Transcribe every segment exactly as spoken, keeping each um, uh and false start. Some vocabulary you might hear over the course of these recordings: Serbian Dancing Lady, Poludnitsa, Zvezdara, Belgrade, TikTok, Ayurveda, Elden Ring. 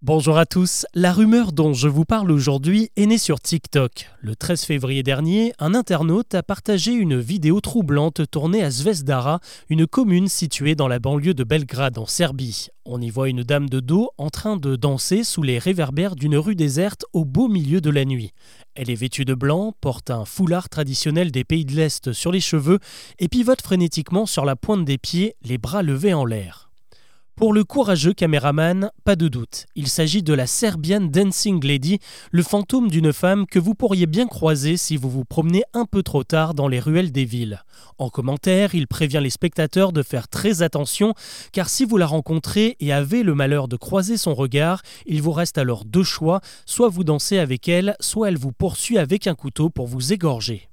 Bonjour à tous, la rumeur dont je vous parle aujourd'hui est née sur TikTok. Le treize février dernier, un internaute a partagé une vidéo troublante tournée à Zvezdara, une commune située dans la banlieue de Belgrade en Serbie. On y voit une dame de dos en train de danser sous les réverbères d'une rue déserte au beau milieu de la nuit. Elle est vêtue de blanc, porte un foulard traditionnel des pays de l'Est sur les cheveux et pivote frénétiquement sur la pointe des pieds, les bras levés en l'air. Pour le courageux caméraman, pas de doute, il s'agit de la Serbian Dancing Lady, le fantôme d'une femme que vous pourriez bien croiser si vous vous promenez un peu trop tard dans les ruelles des villes. En commentaire, il prévient les spectateurs de faire très attention, car si vous la rencontrez et avez le malheur de croiser son regard, il vous reste alors deux choix, soit vous dansez avec elle, soit elle vous poursuit avec un couteau pour vous égorger.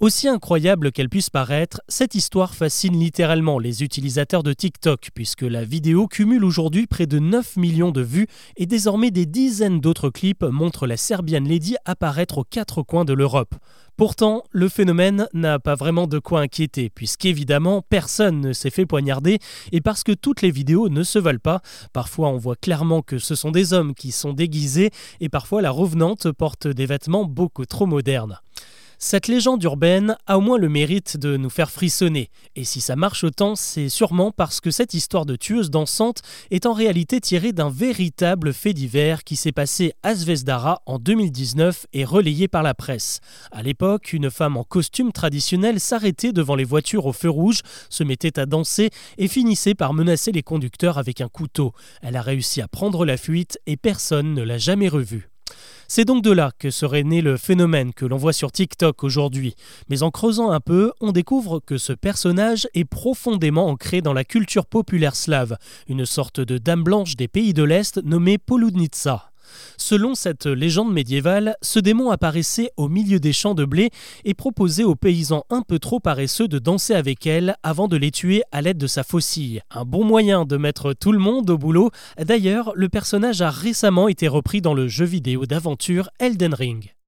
Aussi incroyable qu'elle puisse paraître, cette histoire fascine littéralement les utilisateurs de TikTok puisque la vidéo cumule aujourd'hui près de neuf millions de vues et désormais des dizaines d'autres clips montrent la Serbian Lady apparaître aux quatre coins de l'Europe. Pourtant, le phénomène n'a pas vraiment de quoi inquiéter puisqu'évidemment personne ne s'est fait poignarder et parce que toutes les vidéos ne se valent pas, parfois on voit clairement que ce sont des hommes qui sont déguisés et parfois la revenante porte des vêtements beaucoup trop modernes. Cette légende urbaine a au moins le mérite de nous faire frissonner. Et si ça marche autant, c'est sûrement parce que cette histoire de tueuse dansante est en réalité tirée d'un véritable fait divers qui s'est passé à Zvezdara en deux mille dix-neuf et relayé par la presse. À l'époque, une femme en costume traditionnel s'arrêtait devant les voitures au feu rouge, se mettait à danser et finissait par menacer les conducteurs avec un couteau. Elle a réussi à prendre la fuite et personne ne l'a jamais revue. C'est donc de là que serait né le phénomène que l'on voit sur TikTok aujourd'hui. Mais en creusant un peu, on découvre que ce personnage est profondément ancré dans la culture populaire slave, une sorte de dame blanche des pays de l'Est nommée Poludnitsa. Selon cette légende médiévale, ce démon apparaissait au milieu des champs de blé et proposait aux paysans un peu trop paresseux de danser avec elle avant de les tuer à l'aide de sa faucille. Un bon moyen de mettre tout le monde au boulot. D'ailleurs, le personnage a récemment été repris dans le jeu vidéo d'aventure Elden Ring.